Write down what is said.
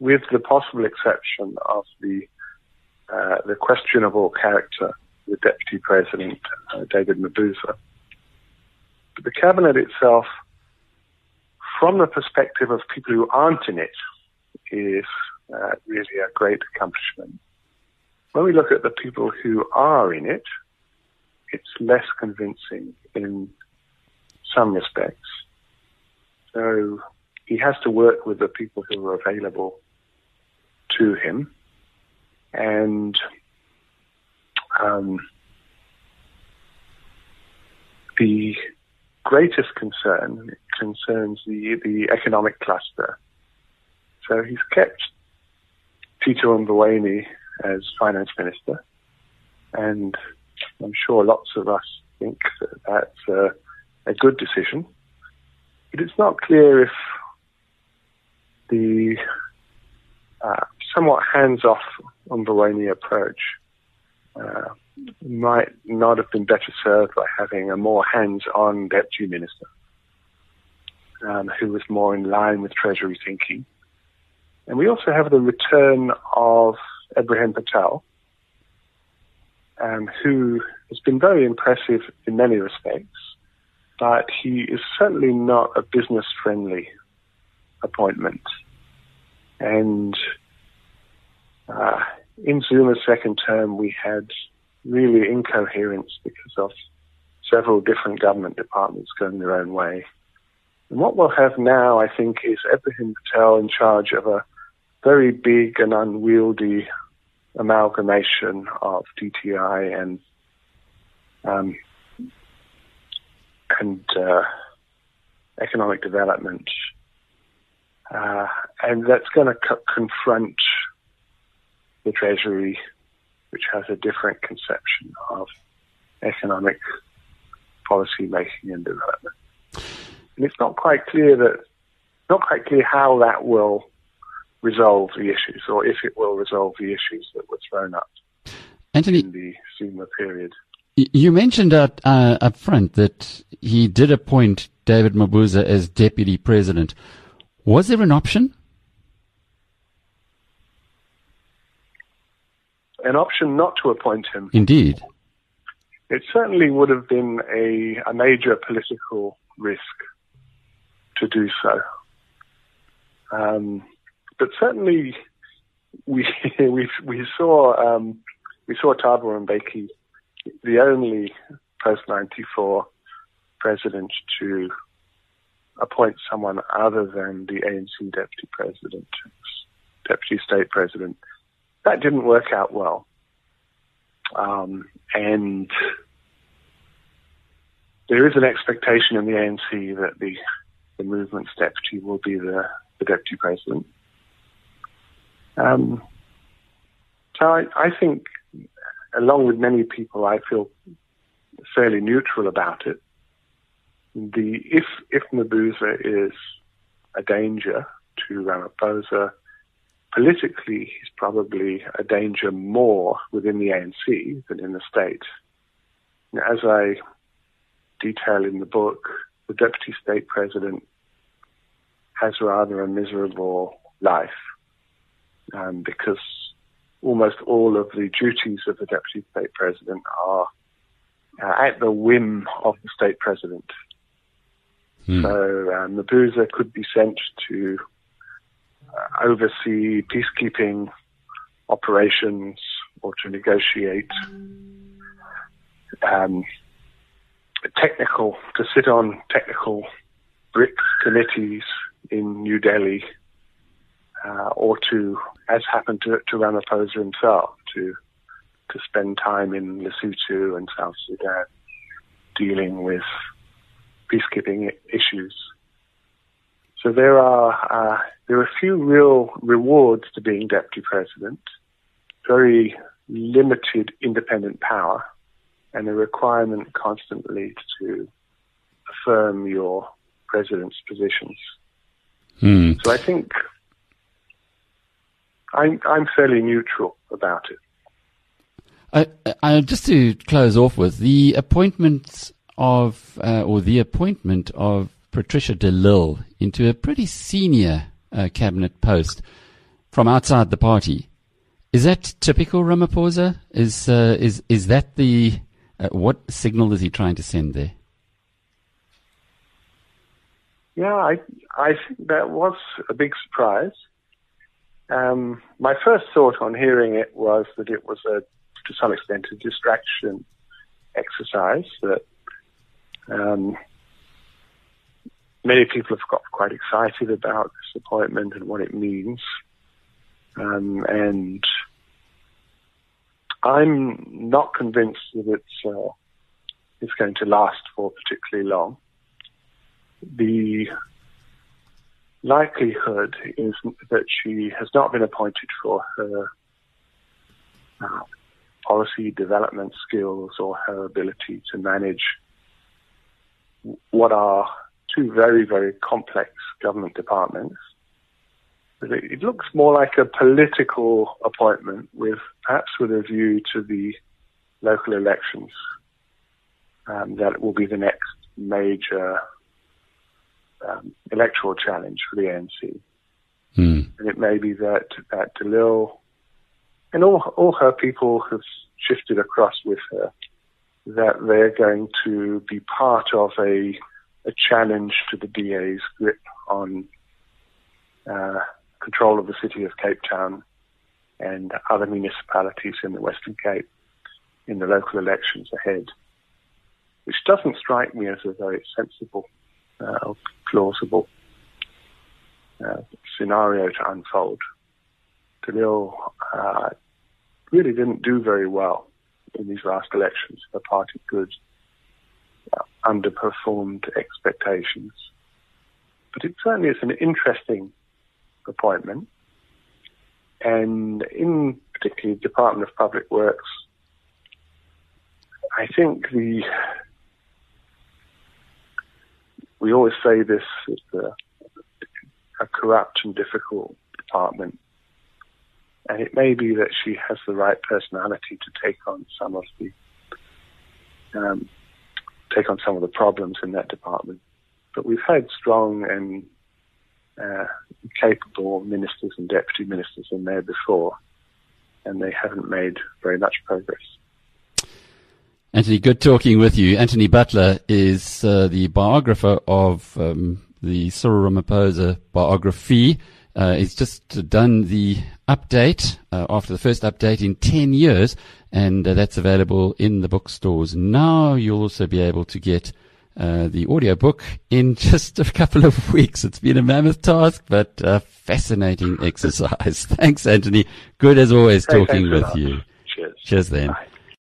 with the possible exception of the questionable character, the Deputy President, David Mabuza. But the cabinet itself, from the perspective of people who aren't in it, is really a great accomplishment. When we look at the people who are in it, it's less convincing in some respects. So he has to work with the people who are available to him. And the greatest concern concerns the economic cluster. So he's kept Tito Mboweni as finance minister, and I'm sure lots of us think that that's a good decision. But it's not clear if the somewhat hands-off Mboweni approach might not have been better served by having a more hands-on deputy minister who was more in line with Treasury thinking. And we also have the return of Ebrahim Patel, who has been very impressive in many respects, but he is certainly not a business-friendly appointment. And in Zuma's second term, we had really incoherence because of several different government departments going their own way. And what we'll have now, I think, is Ebrahim Patel in charge of a very big and unwieldy amalgamation of DTI and economic development. And that's going to confront the Treasury, which has a different conception of economic policy making and development. And it's not quite clear how that will resolve the issues, or if it will resolve the issues that were thrown up, Anthony, in the Zuma period. You mentioned up front that he did appoint David Mabuza as deputy president. Was there an option? An option not to appoint him? Indeed. It certainly would have been a major political risk to do so. But certainly, we saw Thabo Mbeki, the only post-94 president to appoint someone other than the ANC deputy president, deputy state president. That didn't work out well, and there is an expectation in the ANC that the movement's deputy will be the deputy president. So I think, along with many people, I feel fairly neutral about it. If Mabuza is a danger to Ramaphosa, politically he's probably a danger more within the ANC than in the state. Now, as I detail in the book, the deputy state president has rather a miserable life. Because almost all of the duties of the deputy state president are at the whim of the state president. So Mabuza could be sent to oversee peacekeeping operations or to negotiate, to sit on technical BRICS committees in New Delhi, or to, as happened to Ramaphosa himself, to spend time in Lesotho and South Sudan dealing with peacekeeping issues. So there are few real rewards to being deputy president, very limited independent power, and a requirement constantly to affirm your president's positions. So I think I'm fairly neutral about it. I just to close off with the appointment of Patricia de Lille into a pretty senior cabinet post. from outside the party. Is that typical Ramaphosa? Is that the what signal is he trying to send there? Yeah, I think that was a big surprise. My first thought on hearing it was that it was to some extent a distraction exercise that many people have got quite excited about this appointment and what it means. And I'm not convinced that it's going to last for particularly long. The likelihood is that she has not been appointed for her policy development skills or her ability to manage what are two very, very complex government departments. It looks more like a political appointment, perhaps with a view to the local elections. That will be the next major electoral challenge for the ANC. Mm. And it may be that de Lille and all her people have shifted across with her, that they're going to be part of a challenge to the DA's grip on control of the city of Cape Town and other municipalities in the Western Cape in the local elections ahead, which doesn't strike me as a very sensible or plausible scenario to unfold. De Lille really didn't do very well in these last elections. The party could underperformed expectations. But it certainly is an interesting appointment. And in particularly the Department of Public Works, I think we always say this is a corrupt and difficult department. And it may be that she has the right personality to take on some of the problems in that department. But we've had strong and capable ministers and deputy ministers in there before, and they haven't made very much progress. Anthony, good talking with you. Anthony Butler is the biographer of the Cyril Ramaphosa biography. He's just done the update after the first update in 10 years, and that's available in the bookstores now. You'll also be able to get the audiobook in just a couple of weeks. It's been a mammoth task, but a fascinating exercise. Thanks, Anthony. Good as always talking with you. Cheers. Cheers then. Bye.